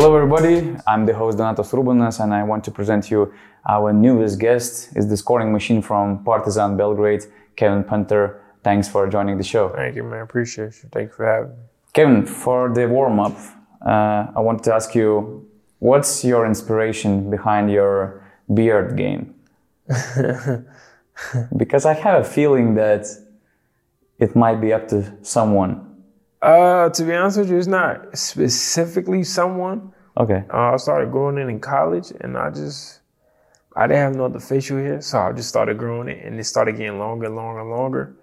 Hello everybody, I'm the host Donatos Rubinas and I want to present you our newest guest is the scoring machine from Partizan Belgrade, Kevin Punter. Thanks for joining the show. Thank you, man. Appreciate you. Thanks for having me. Kevin, for the warm-up, I want to ask you, what's your inspiration behind your beard game? Because I have a feeling that it might be up to someone. To be honest with you, it's not specifically someone. Okay. I started growing it in college, and I didn't have no other facial hair, so I just started growing it, and it started getting longer and longer and longer.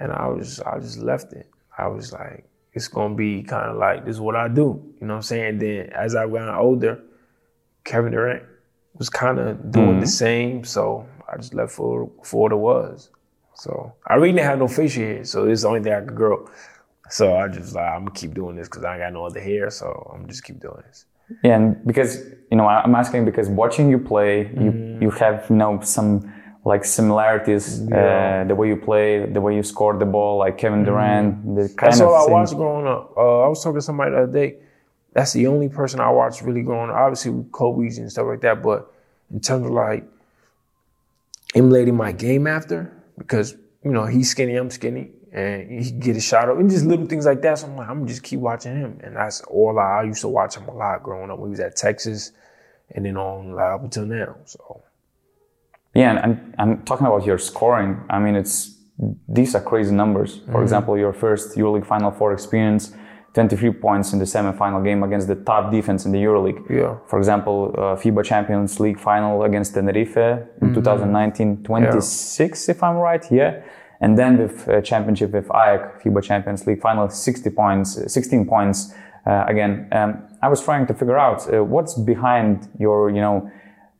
And I just left it. I was like, it's gonna be kind of like, this is what I do. You know what I'm saying? Then as I got older, Kevin Durant was kind of doing the same, so I just left for what it was. So I really didn't have no facial hair, so it's the only thing I could grow. So I just like, I'm gonna keep doing this because I ain't got no other hair, so I'm just keep doing this. Yeah, and because, you know, I'm asking because watching you play, you have, you know, some like similarities, the way you play, the way you score the ball, like Kevin Durant, the kind that's of all I watched growing up. I was talking to somebody the other day, that's the only person I watched really growing up, obviously with Kobe's and stuff like that, but in terms of like emulating my game after, because, you know, he's skinny, I'm skinny. And he get a shot up and just little things like that. So I'm like, I'm gonna just keep watching him. And that's all I used to watch him a lot growing up when he was at Texas and then on like, up until now. So yeah, and I'm talking about your scoring. I mean, these are crazy numbers. For example, your first EuroLeague Final 4 experience, 23 points in the semifinal game against the top defense in the EuroLeague. Yeah. For example, FIBA Champions League final against Tenerife in 2019, 26 if I'm right, yeah. And then with championship with Ike, FIBA Champions League final, 16 points again. I was trying to figure out what's behind your, you know,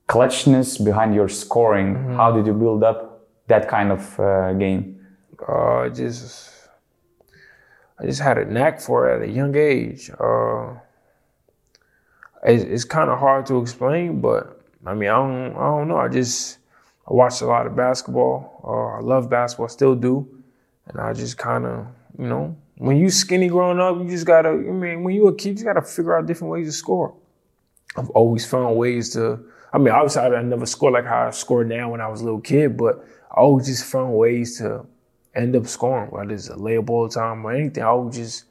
clutchness, behind your scoring. How did you build up that kind of game? I just had a knack for it at a young age. It's kind of hard to explain, but I mean, I don't know. I watched a lot of basketball. I love basketball, still do. And I just kind of, you know, when you skinny growing up, you just got to, I mean, when you a kid, you got to figure out different ways to score. I've always found ways to, I mean, obviously I never scored like how I scored now when I was a little kid, but I always just found ways to end up scoring, whether it's a layup all the time or anything. I always just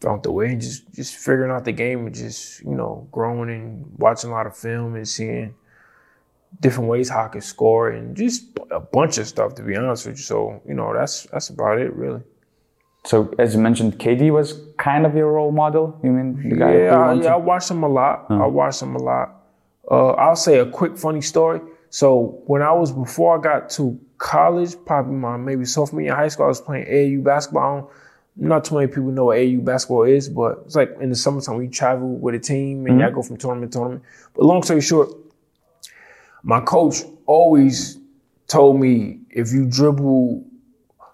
found the way and just figuring out the game and just, you know, growing and watching a lot of film and seeing different ways how I could score and just a bunch of stuff, to be honest with you. So, you know, that's about it, really. So, as you mentioned, KD was kind of your role model? You mean the guy? Yeah, I watched him a lot. I watched him a lot. I'll say a quick, funny story. So, before I got to college, probably maybe sophomore year in high school, I was playing AAU basketball. Not too many people know what AAU basketball is, but it's like in the summertime, we travel with a team and y'all go from tournament to tournament. But long story short, my coach always told me if you dribble.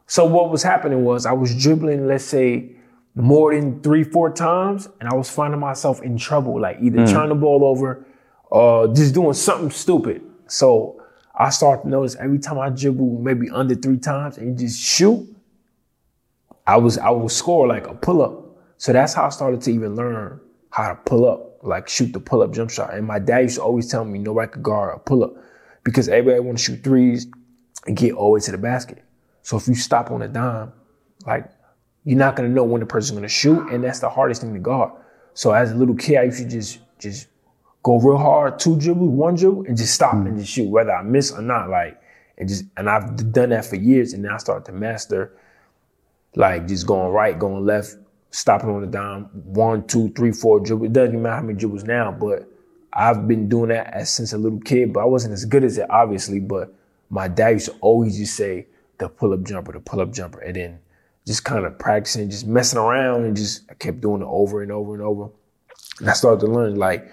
So what was happening was I was dribbling, let's say, more than 3-4 times, and I was finding myself in trouble, like either turn the ball over or just doing something stupid. So I started to notice every time I dribble maybe under 3 times and just shoot, I would score like a pull-up. So that's how I started to even learn how to pull up. Like shoot the pull-up jump shot. And my dad used to always tell me nobody could guard a pull-up because everybody want to shoot threes and get all the way to the basket. So if you stop on a dime, like you're not going to know when the person's going to shoot, and that's the hardest thing to guard. So as a little kid, I used to just go real hard, 2 dribbles, 1 dribble, and just stop and just shoot, whether I miss or not. And I've done that for years, and then I started to master like just going right, going left, stopping on the dime, 1, 2, 3, 4 dribbles. It doesn't matter how many dribbles now, but I've been doing that since a little kid, but I wasn't as good as it, obviously, but my dad used to always just say the pull-up jumper, and then just kind of practicing, just messing around, and just I kept doing it over and over and over. And I started to learn, like,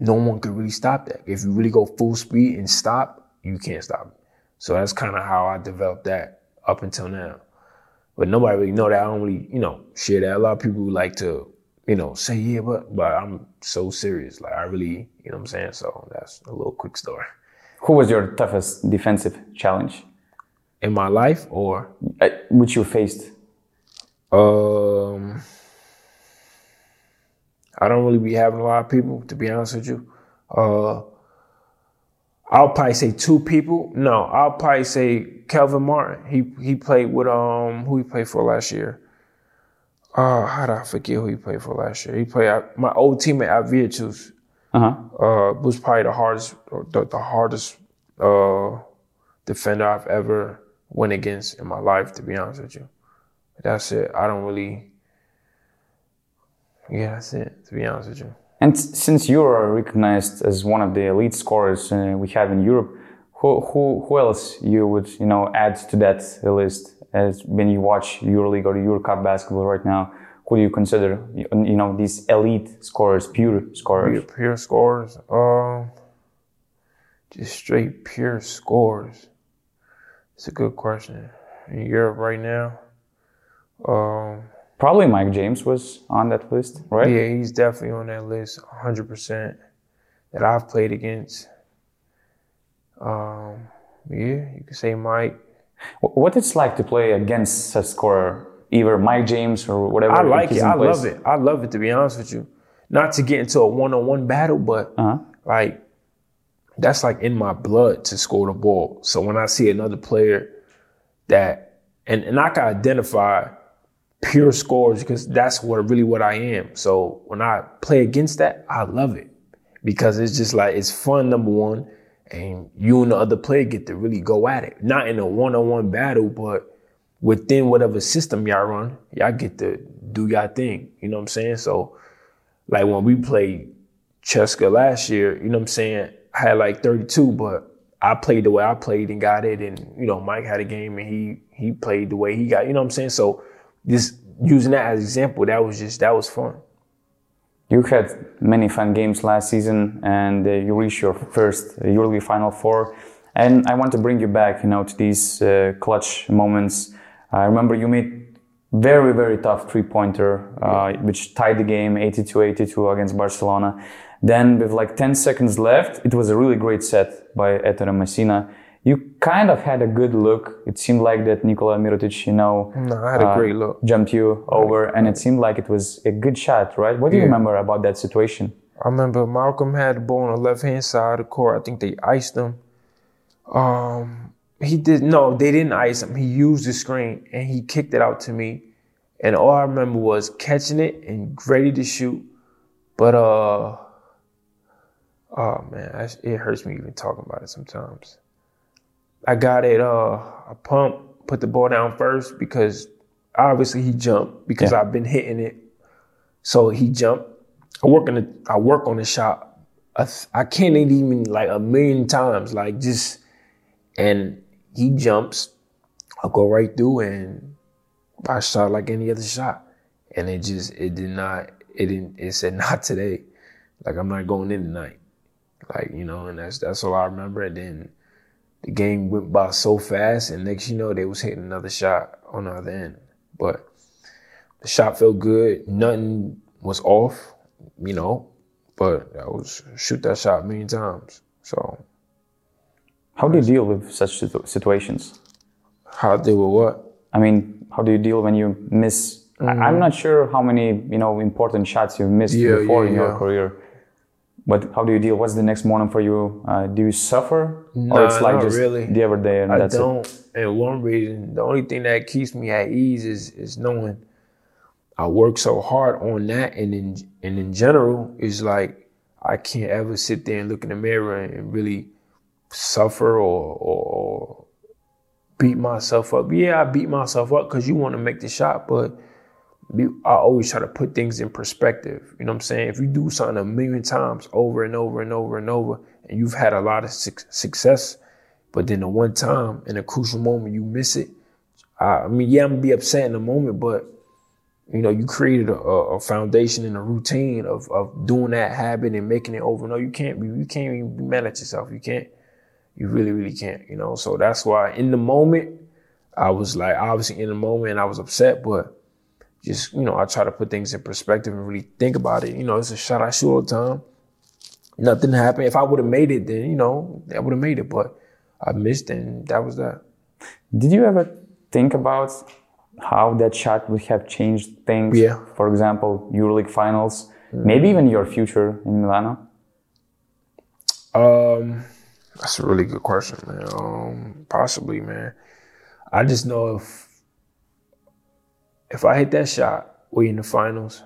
no one could really stop that. If you really go full speed and stop, you can't stop it. So that's kind of how I developed that up until now. But nobody really know that. I don't really, you know, share that. A lot of people like to, you know, say, yeah, but I'm so serious. Like, I really, you know what I'm saying? So that's a little quick story. Who was your toughest defensive challenge? In my life or? Which you faced? I don't really be having a lot of people, to be honest with you. I'll probably say two people. No, I'll probably say Kelvin Martin. He played with who he played for last year. How did I forget who he played for last year? He played my old teammate at Virtus. Was probably the hardest, defender I've ever went against in my life, to be honest with you. That's it. I don't really. Yeah, that's it, to be honest with you. And since you are recognized as one of the elite scorers we have in Europe, who else you would add to that list as when you watch EuroLeague or EuroCup basketball right now? Who do you consider these elite scorers, pure scorers? Pure scorers, just straight pure scorers. It's a good question. In Europe right now, probably Mike James was on that list, right? Yeah, he's definitely on that list, 100% that I've played against. Yeah, you could say Mike. What it's like to play against a scorer, either Mike James or whatever? I like it. I love it, to be honest with you. Not to get into a one-on-one battle, but like that's like in my blood to score the ball. So when I see another player that, and I can identify pure scorers because that's what I am. So when I play against that, I love it because it's just like it's fun, number one, and you and the other player get to really go at it. Not in a one-on-one battle, but within whatever system y'all run, y'all get to do y'all thing. You know what I'm saying? So like when we played Cheska last year, you know what I'm saying? I had like 32, but I played the way I played and got it. And, Mike had a game and he played the way he got, you know what I'm saying? So just using that as an example, that was fun. You had many fun games last season, and you reached your first EuroLeague Final 4. And I want to bring you back, to these clutch moments. I remember you made very, very tough three-pointer, which tied the game 82-82 against Barcelona. Then with like 10 seconds left, it was a really great set by Ettore Messina. You kind of had a good look. It seemed like that Nikola Mirotic, I had a great look. Jumped you over, and it seemed like it was a good shot, right? What do you remember about that situation? I remember Malcolm had the ball on the left-hand side of the court. I think they iced him. They didn't ice him. He used the screen, and he kicked it out to me. And all I remember was catching it and ready to shoot. But, it hurts me even talking about it sometimes. I got it, I pumped, put the ball down first because obviously he jumped because I've been hitting it. So he jumped. I work on the shot. I can't even a million times, and he jumps. I go right through and I shot like any other shot. And it said not today. I'm not going in tonight. And that's all I remember. And then the game went by so fast, and next they was hitting another shot on the other end. But the shot felt good. Nothing was off, but I was shoot that shot a million times. So how do you deal with such situations? How deal with what? I mean, how do you deal when you miss? Mm-hmm. I'm not sure how many, important shots you've missed before in your career. But how do you deal? What's the next morning for you? Do you suffer? Or it's like just really. The other day and that's it? I don't. And one reason, the only thing that keeps me at ease is knowing I work so hard on that. And in general, it's I can't ever sit there and look in the mirror and really suffer or beat myself up. Yeah, I beat myself up because you want to make the shot, but I always try to put things in perspective. You know what I'm saying? If you do something a million times over and over and over and over, and you've had a lot of success, but then the one time in a crucial moment you miss it, I'm going to be upset in the moment, but, you created a foundation and a routine of doing that habit and making it over. No, you can't even be mad at yourself. You really, really can't, So that's why in the moment, I was obviously in the moment and I was upset, but just, I try to put things in perspective and really think about it. It's a shot I shoot all the time. Nothing happened. If I would have made it, then, I would have made it. But I missed, and that was that. Did you ever think about how that shot would have changed things? Yeah. For example, EuroLeague finals. Maybe even your future in Milano? That's a really good question, man. Possibly, man. I just know if I hit that shot, we in the finals,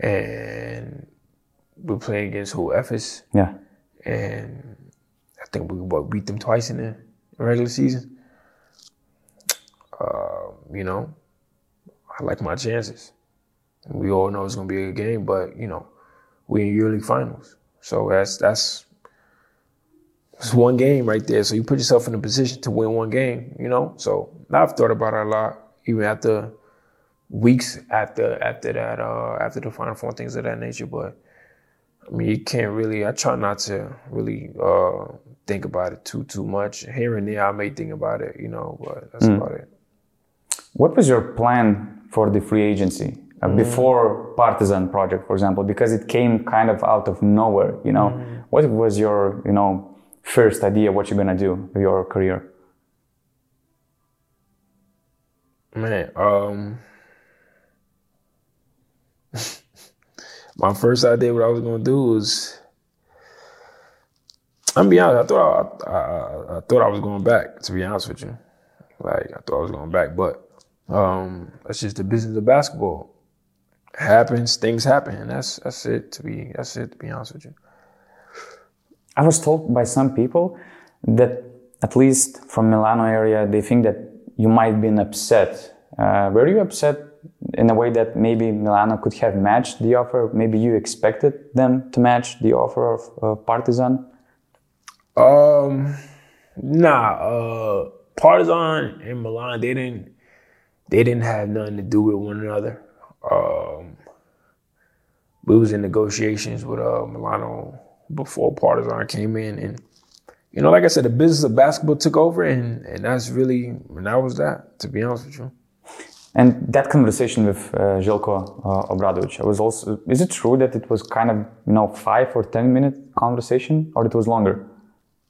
and we're playing against who? Efes. Yeah. And I think we beat them twice in the regular season. You know, I like my chances. We all know it's gonna be a good game, but you know, we in EuroLeague finals, so that's one game right there. So you put yourself in a position to win one game, you know. So I've thought about it a lot, even after weeks after that, after the Final 4, things of that nature. But I mean, you can't really. I try not to really think about it too much. Here and there, I may think about it, you know, but that's about it. What was your plan for the free agency? Before Partizan project, for example, because it came kind of out of nowhere, you know. What was your, you know, first idea what you're gonna do with your career? Man, my first idea what I was gonna do was, I'm be honest, I thought I was going back, to be honest with you. Like, I thought I was going back, but that's just the business of basketball. Happens, things happen, and that's it to be honest with you. I was told by some people that, at least from Milano area, they think that you might been upset. Were you upset in a way that maybe Milano could have matched the offer? Maybe you expected them to match the offer of Partizan? Nah, Partizan and Milan, they didn't have nothing to do with one another. We was in negotiations with Milano before Partizan came in, and you know, like I said, the business of basketball took over, and that's really, and that was that, to be honest with you. And that conversation with Zeljko Obradovic, was also, is it true that it was kind of, you know, 5 or 10 minute conversation, or it was longer?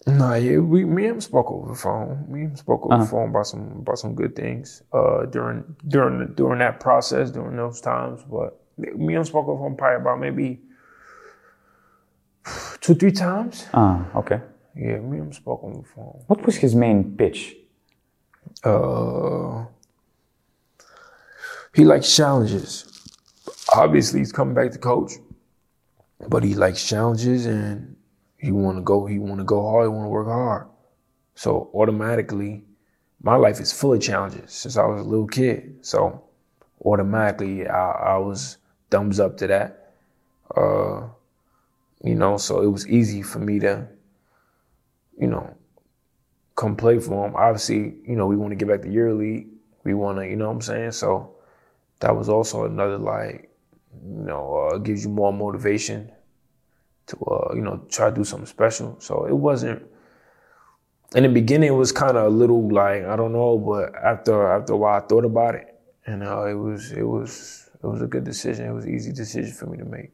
No, yeah, me and him spoke over the phone. Me and him spoke over the phone about some good things during that process, during those times. But me and him spoke over the phone probably about maybe 2-3 times. Okay. Yeah, me and him spoke over the phone. What was his main pitch? He likes challenges. Obviously, he's coming back to coach, but he likes challenges and. He wanna go hard, he wanna work hard. So automatically, my life is full of challenges since I was a little kid. So automatically I was thumbs up to that. You know, so it was easy for me to, you know, come play for him. Obviously, you know, we wanna get back to EuroLeague. We wanna, you know what I'm saying? So that was also another, like, you know, gives you more motivation to, you know, try to do something special. So it wasn't, in the beginning, it was kind of a little like, I don't know, but after a while I thought about it, and it was a good decision. It was an easy decision for me to make.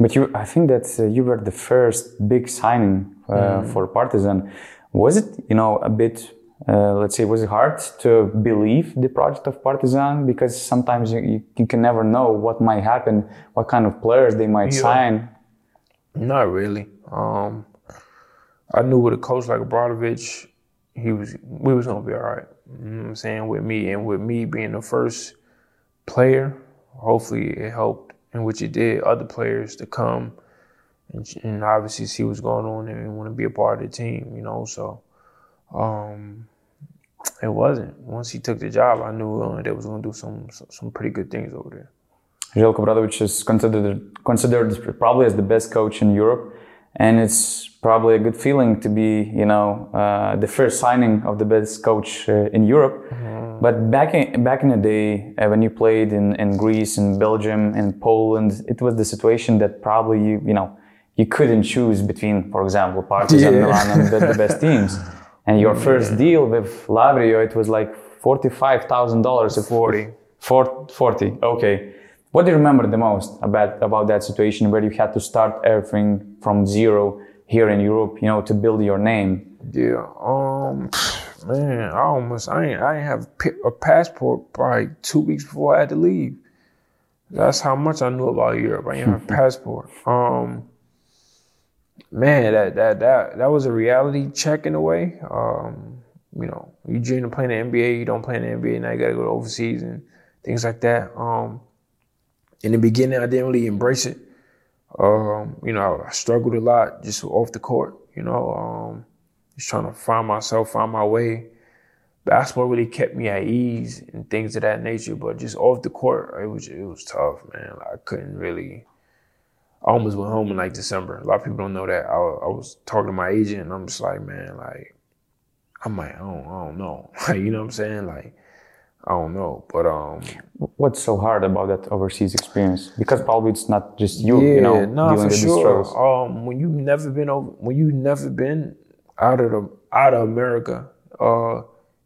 But I think that you were the first big signing for Partizan. Was it, you know, a bit, let's say, was it hard to believe the project of Partizan? Because sometimes you can never know what might happen, what kind of players they might sign. Not really. I knew with a coach like Obradovic, we was gonna be all right. You know what I'm saying? With me being the first player, hopefully it helped, and which it did, other players to come and obviously see what's going on and want to be a part of the team, you know. So it wasn't. Once he took the job, I knew they was gonna do some pretty good things over there. Zeljko Obradovic is considered probably as the best coach in Europe, and it's probably a good feeling to be, you know, the first signing of the best coach in Europe. But back in the day, when you played in Greece, in Belgium, in Poland, it was the situation that probably you couldn't choose between, for example, Partizan Milano, the best teams. And your first deal with Lavrio, it was like $45,000 or 40. Okay. What do you remember the most about that situation where you had to start everything from zero here in Europe, you know, to build your name? Yeah, man, I didn't have a passport probably 2 weeks before I had to leave. That's how much I knew about Europe. I didn't have a passport. Man, that was a reality check in a way. You know, you dream of playing the NBA, you don't play in the NBA, now you got to go overseas and things like that. In the beginning, I didn't really embrace it. You know, I struggled a lot just off the court, you know, just trying to find myself, find my way. Basketball really kept me at ease and things of that nature, but just off the court, it was tough, man. I couldn't really. I almost went home in like December. A lot of people don't know that. I was talking to my agent, and I'm just like, man, like, I'm like, I don't know, like, you know what I'm saying, like, I don't know. But what's so hard about that overseas experience? Because probably it's not just you, yeah, you know, dealing with these struggles. When you've never been out of America,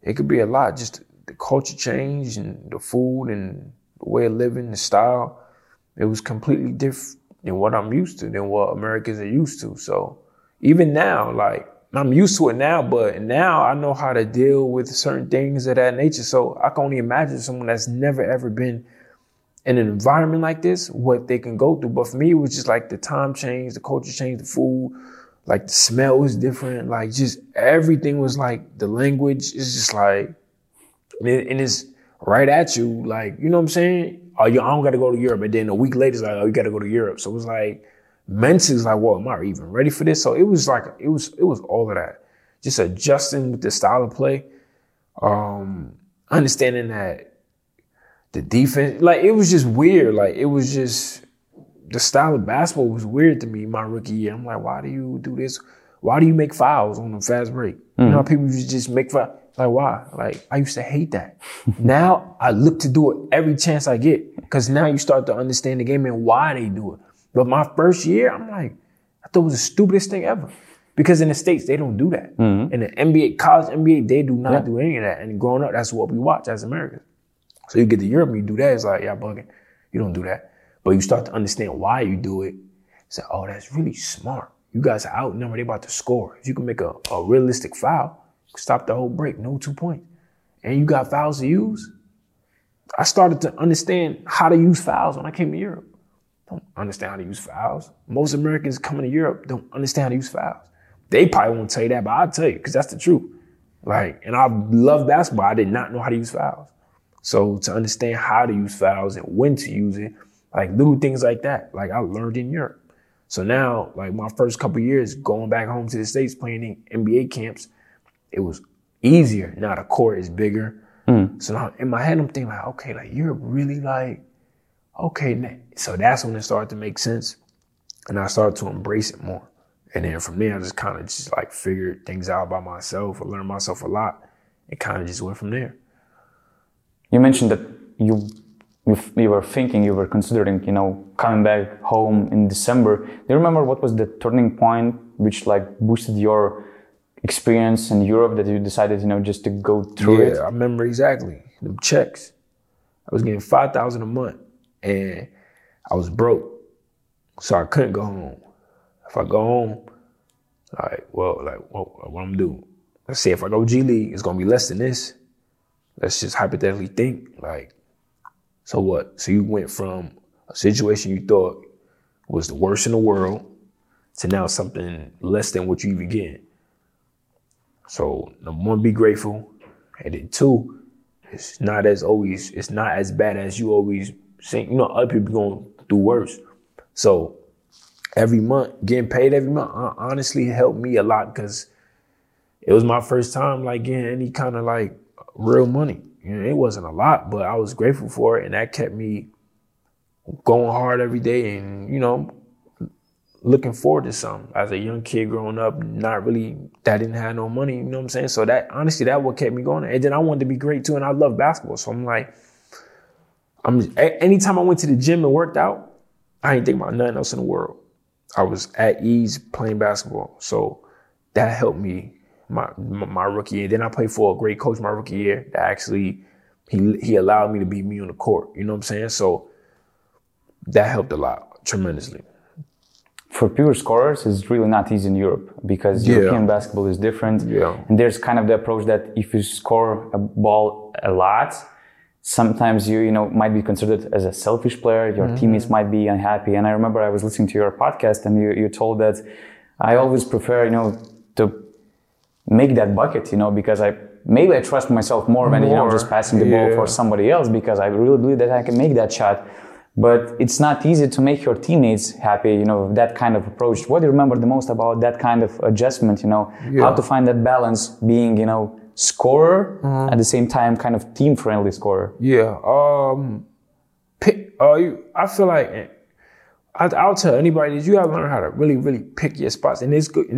it could be a lot. Just the culture change and the food and the way of living, the style. It was completely different than what I'm used to, than what Americans are used to. So even now, like, I'm used to it now, but now I know how to deal with certain things of that nature. So I can only imagine someone that's never, ever been in an environment like this, what they can go through. But for me, it was just like the time change, the culture change, the food, like the smell was different. Like just everything was like the language is just like, and it's right at you. Like, you know what I'm saying? Oh, I don't got to go to Europe. And then a week later, it's like, oh, you got to go to Europe. So it was like, mentally, it's like, well, am I even ready for this? So it was like, it was all of that. Just adjusting with the style of play. Understanding that the defense, like, it was just weird. Like, it was just, the style of basketball was weird to me my rookie year. I'm like, why do you do this? Why do you make fouls on a fast break? Mm-hmm. You know how people used to just make fouls? Like, why? Like, I used to hate that. Now I look to do it every chance I get, because now you start to understand the game and why they do it. But my first year, I'm like, I thought it was the stupidest thing ever. Because in the States, they don't do that. Mm-hmm. In the NBA, college NBA, they do not do any of that. And growing up, that's what we watch as Americans. So you get to Europe and you do that, it's like, yeah, bugging. You don't do that. But you start to understand why you do it. It's like, oh, that's really smart. You guys are outnumbered. They're about to score. If you can make a realistic foul, stop the whole break, no 2 points. And you got fouls to use. I started to understand how to use fouls when I came to Europe. Don't understand how to use fouls. Most Americans coming to Europe don't understand how to use fouls. They probably won't tell you that, but I'll tell you, because that's the truth. Like, and I love basketball. I did not know how to use fouls. So to understand how to use fouls and when to use it, like little things like that, like I learned in Europe. So now, like my first couple of years going back home to the States, playing in NBA camps, it was easier. Now the court is bigger. Mm. So now in my head, I'm thinking like, okay, like Europe really like, okay, so that's when it started to make sense, and I started to embrace it more. And then from there, I just kind of just like figured things out by myself. I learned myself a lot. It kind of just went from there. You mentioned that you were thinking, you were considering, you know, coming back home in December. Do you remember what was the turning point which like boosted your experience in Europe that you decided, you know, just to go through it? Yeah, I remember exactly. Them checks. I was getting $5,000 a month. And I was broke, so I couldn't go home. If I go home, what I'm gonna do? Let's say if I go G League, it's gonna be less than this. Let's just hypothetically think, like, so what? So you went from a situation you thought was the worst in the world to now something less than what you even get. So number one, be grateful, and then two, it's not as bad as you always. You know, other people going to do worse. So every month, getting paid every month, honestly helped me a lot, because it was my first time like getting any kind of like real money. You know, it wasn't a lot, but I was grateful for it, and that kept me going hard every day and, you know, looking forward to something. As a young kid growing up, I didn't have no money, you know what I'm saying? So that, honestly, that what kept me going. And then I wanted to be great too, and I love basketball. So I'm like, anytime I went to the gym and worked out, I ain't think about nothing else in the world. I was at ease playing basketball. So that helped me my rookie year. Then I played for a great coach my rookie year that actually, he allowed me to be me on the court. You know what I'm saying? So that helped a lot, tremendously. For pure scorers, it's really not easy in Europe, because European basketball is different. Yeah. And there's kind of the approach that if you score a ball a lot, sometimes you might be considered as a selfish player. Your teammates might be unhappy. And I remember I was listening to your podcast, and you told that I always prefer, to make that bucket, because maybe I trust myself more when just passing the ball for somebody else, because I really believe that I can make that shot. But it's not easy to make your teammates happy, that kind of approach. What do you remember the most about that kind of adjustment, how to find that balance being, scorer, at the same time, kind of team-friendly scorer? Yeah. I feel like I'll tell anybody that you gotta learn how to really, really pick your spots. And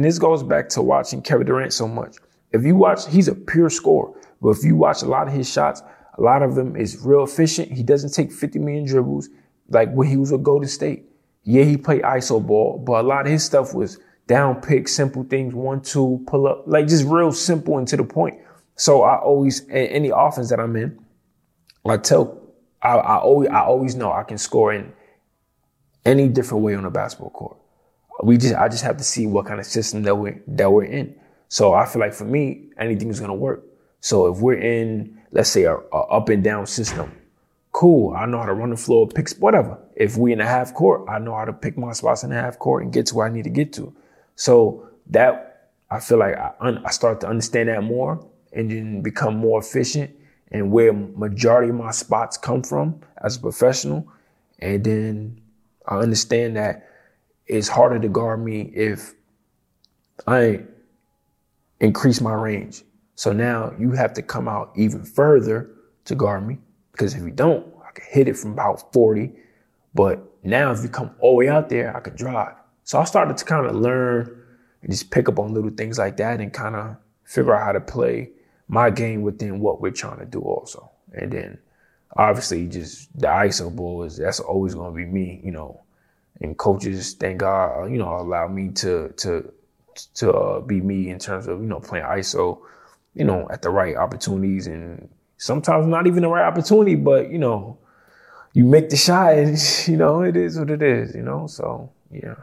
this goes back to watching Kevin Durant so much. If you watch, he's a pure scorer. But if you watch a lot of his shots, a lot of them is real efficient. He doesn't take 50 million dribbles. Like when he was with Golden State, he played ISO ball, but a lot of his stuff was down pick, simple things, 1-2, pull up, like just real simple and to the point. So I always, in any offense that I'm in, I always know I can score in any different way on a basketball court. I just have to see what kind of system that we're in. So I feel like for me, anything is gonna work. So if we're in, let's say, a up and down system, cool, I know how to run the floor, picks, whatever. If we in a half court, I know how to pick my spots in the half court and get to where I need to get to. So that, I feel like I start to understand that more and then become more efficient and where majority of my spots come from as a professional. And then I understand that it's harder to guard me if I increase my range. So now you have to come out even further to guard me, because if you don't, I can hit it from about 40. But now if you come all the way out there, I can drive. So I started to kind of learn and just pick up on little things like that and kind of figure out how to play my game within what we're trying to do also. And then obviously just the ISO ball, that's always going to be me, And coaches, thank God, allow me to be me in terms of, playing ISO, at the right opportunities, and sometimes not even the right opportunity, but, you make the shot and, it is what it is, so, yeah.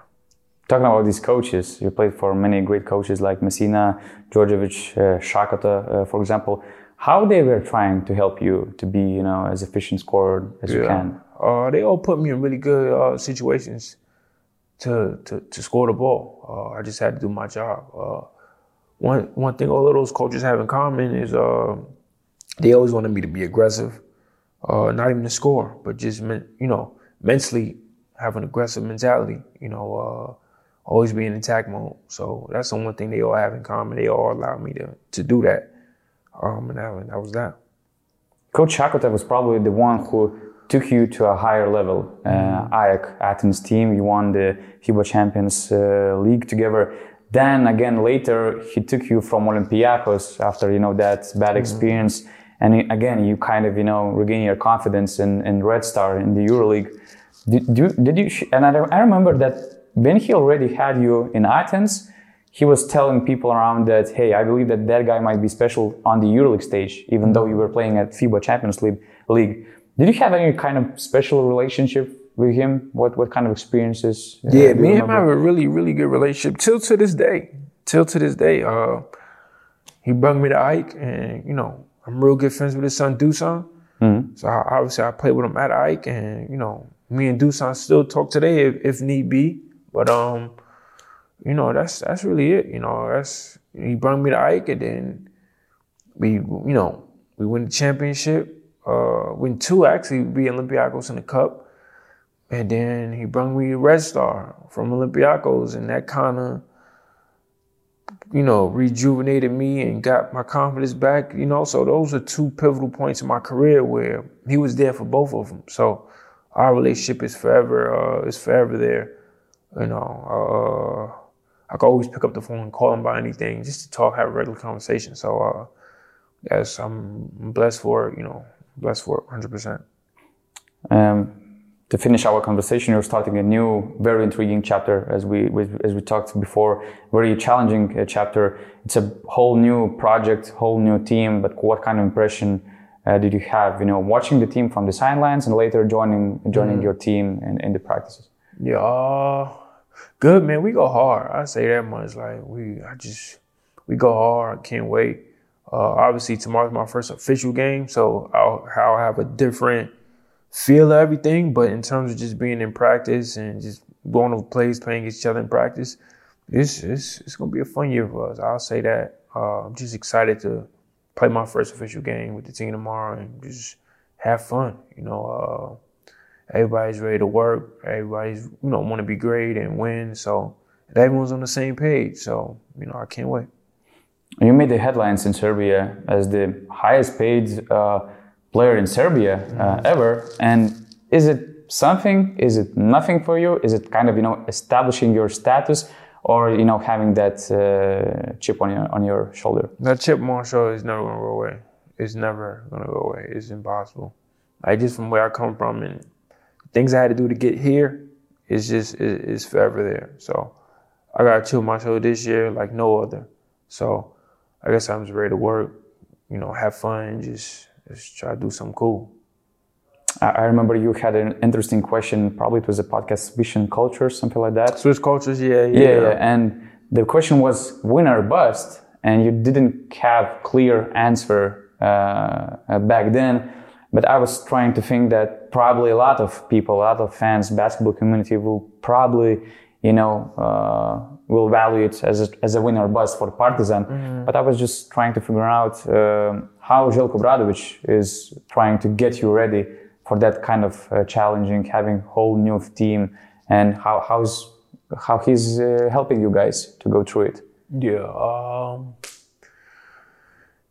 Talking about these coaches, you played for many great coaches like Messina, Djordjevic, Shakota, for example. How they were trying to help you to be, as efficient scorer as you can? They all put me in really good situations to score the ball. I just had to do my job. One thing all of those coaches have in common is they always wanted me to be aggressive, not even to score, but just mentally have an aggressive mentality. Always be in attack mode. So that's the one thing they all have in common. They all allowed me to do that, and that was that. Coach Shakota was probably the one who took you to a higher level. Ike, Athens team, you won the FIBA Champions League together. Then again later, he took you from Olympiacos after, that bad experience. And again, you kind of, regain your confidence in Red Star in the EuroLeague. I remember that when he already had you in Athens, he was telling people around that, hey, I believe that guy might be special on the EuroLeague stage, even though you were playing at FIBA Champions League. Did you have any kind of special relationship with him? What kind of experiences? Yeah, me and him have a really, really good relationship till to this day. He brought me to Ike, and I'm real good friends with his son Dusan. Mm-hmm. So obviously I played with him at Ike, and me and Dusan still talk today if need be. But that's really it. He brought me to Ike, and then we win the championship. Win two, actually, we beat Olympiacos in the cup. And then he brought me Red Star from Olympiacos, and that kind of, rejuvenated me and got my confidence back, So those are two pivotal points in my career where he was there for both of them. So our relationship is forever there. I could always pick up the phone and call him about anything, just to talk, have a regular conversation. So, yes, I'm blessed for it, Blessed for it, 100%. To finish our conversation, you're starting a new, very intriguing chapter, as we talked before. Very challenging chapter. It's a whole new project, whole new team. But what kind of impression did you have? Watching the team from the sidelines and later joining your team in the practices. Yeah, good, man. We go hard. I say that much. Like we go hard. Can't wait. Obviously, tomorrow's my first official game, so I'll have a different feel of everything. But in terms of just being in practice and just going over plays, playing each other in practice, it's going to be a fun year for us. I'll say that. I'm just excited to play my first official game with the team tomorrow and just have fun. You know, everybody's ready to work. Everybody's, you know, want to be great and win. So everyone's on the same page. So, you know, I can't wait. You made the headlines in Serbia as the highest paid player in Serbia ever. And is it something? Is it nothing for you? Is it kind of, you know, establishing your status, or, you know, having that chip on your shoulder? That chip on my shoulder is never going to go away. It's never going to go away. It's impossible. Like, just from where I come from and things I had to do to get here, it's just, it's forever there. So I got a chip on my shoulder this year like no other. So I guess I'm just ready to work, you know, have fun, just try to do something cool. I remember you had an interesting question. Probably it was a podcast, Swiss Cultures, something like that. Swiss Cultures, yeah. And the question was winner or bust, and you didn't have clear answer back then. But I was trying to think that probably a lot of people, a lot of fans, basketball community will probably, you know, will value it as a winner or bust for Partizan. But I was just trying to figure out how Zeljko Obradovic is trying to get you ready for that kind of challenging, having whole new team, and how he's helping you guys to go through it. Yeah,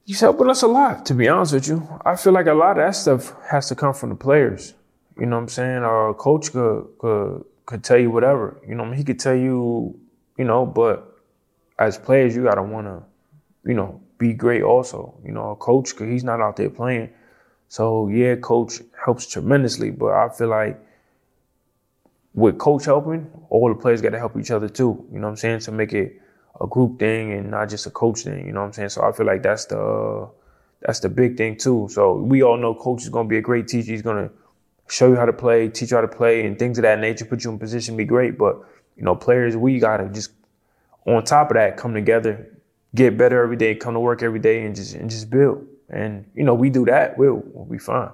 he's helping us a lot, to be honest with you. I feel like a lot of that stuff has to come from the players. You know what I'm saying? Our coach could tell you whatever. You know what I mean? He could tell you, you know, but as players, you gotta wanna, you know, be great also. You know, a coach, he's not out there playing. So yeah, coach helps tremendously, but I feel like with coach helping, all the players got to help each other too. You know what I'm saying? To make it a group thing and not just a coach thing. You know what I'm saying? So I feel like that's the big thing too. So we all know coach is going to be a great teacher. He's going to show you how to play, teach you how to play, and things of that nature, put you in position to be great. But, you know, players, we got to just, on top of that, come together, get better every day, come to work every day, and just build. And, you know, we do that, we'll be fine.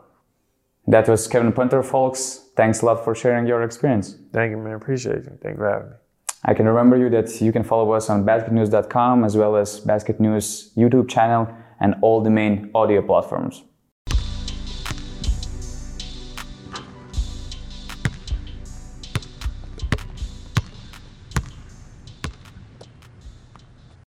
That was Kevin Punter, folks. Thanks a lot for sharing your experience. Thank you, man. Appreciate you. Thanks for having me. I can remember you that you can follow us on basketnews.com as well as Basket News YouTube channel and all the main audio platforms.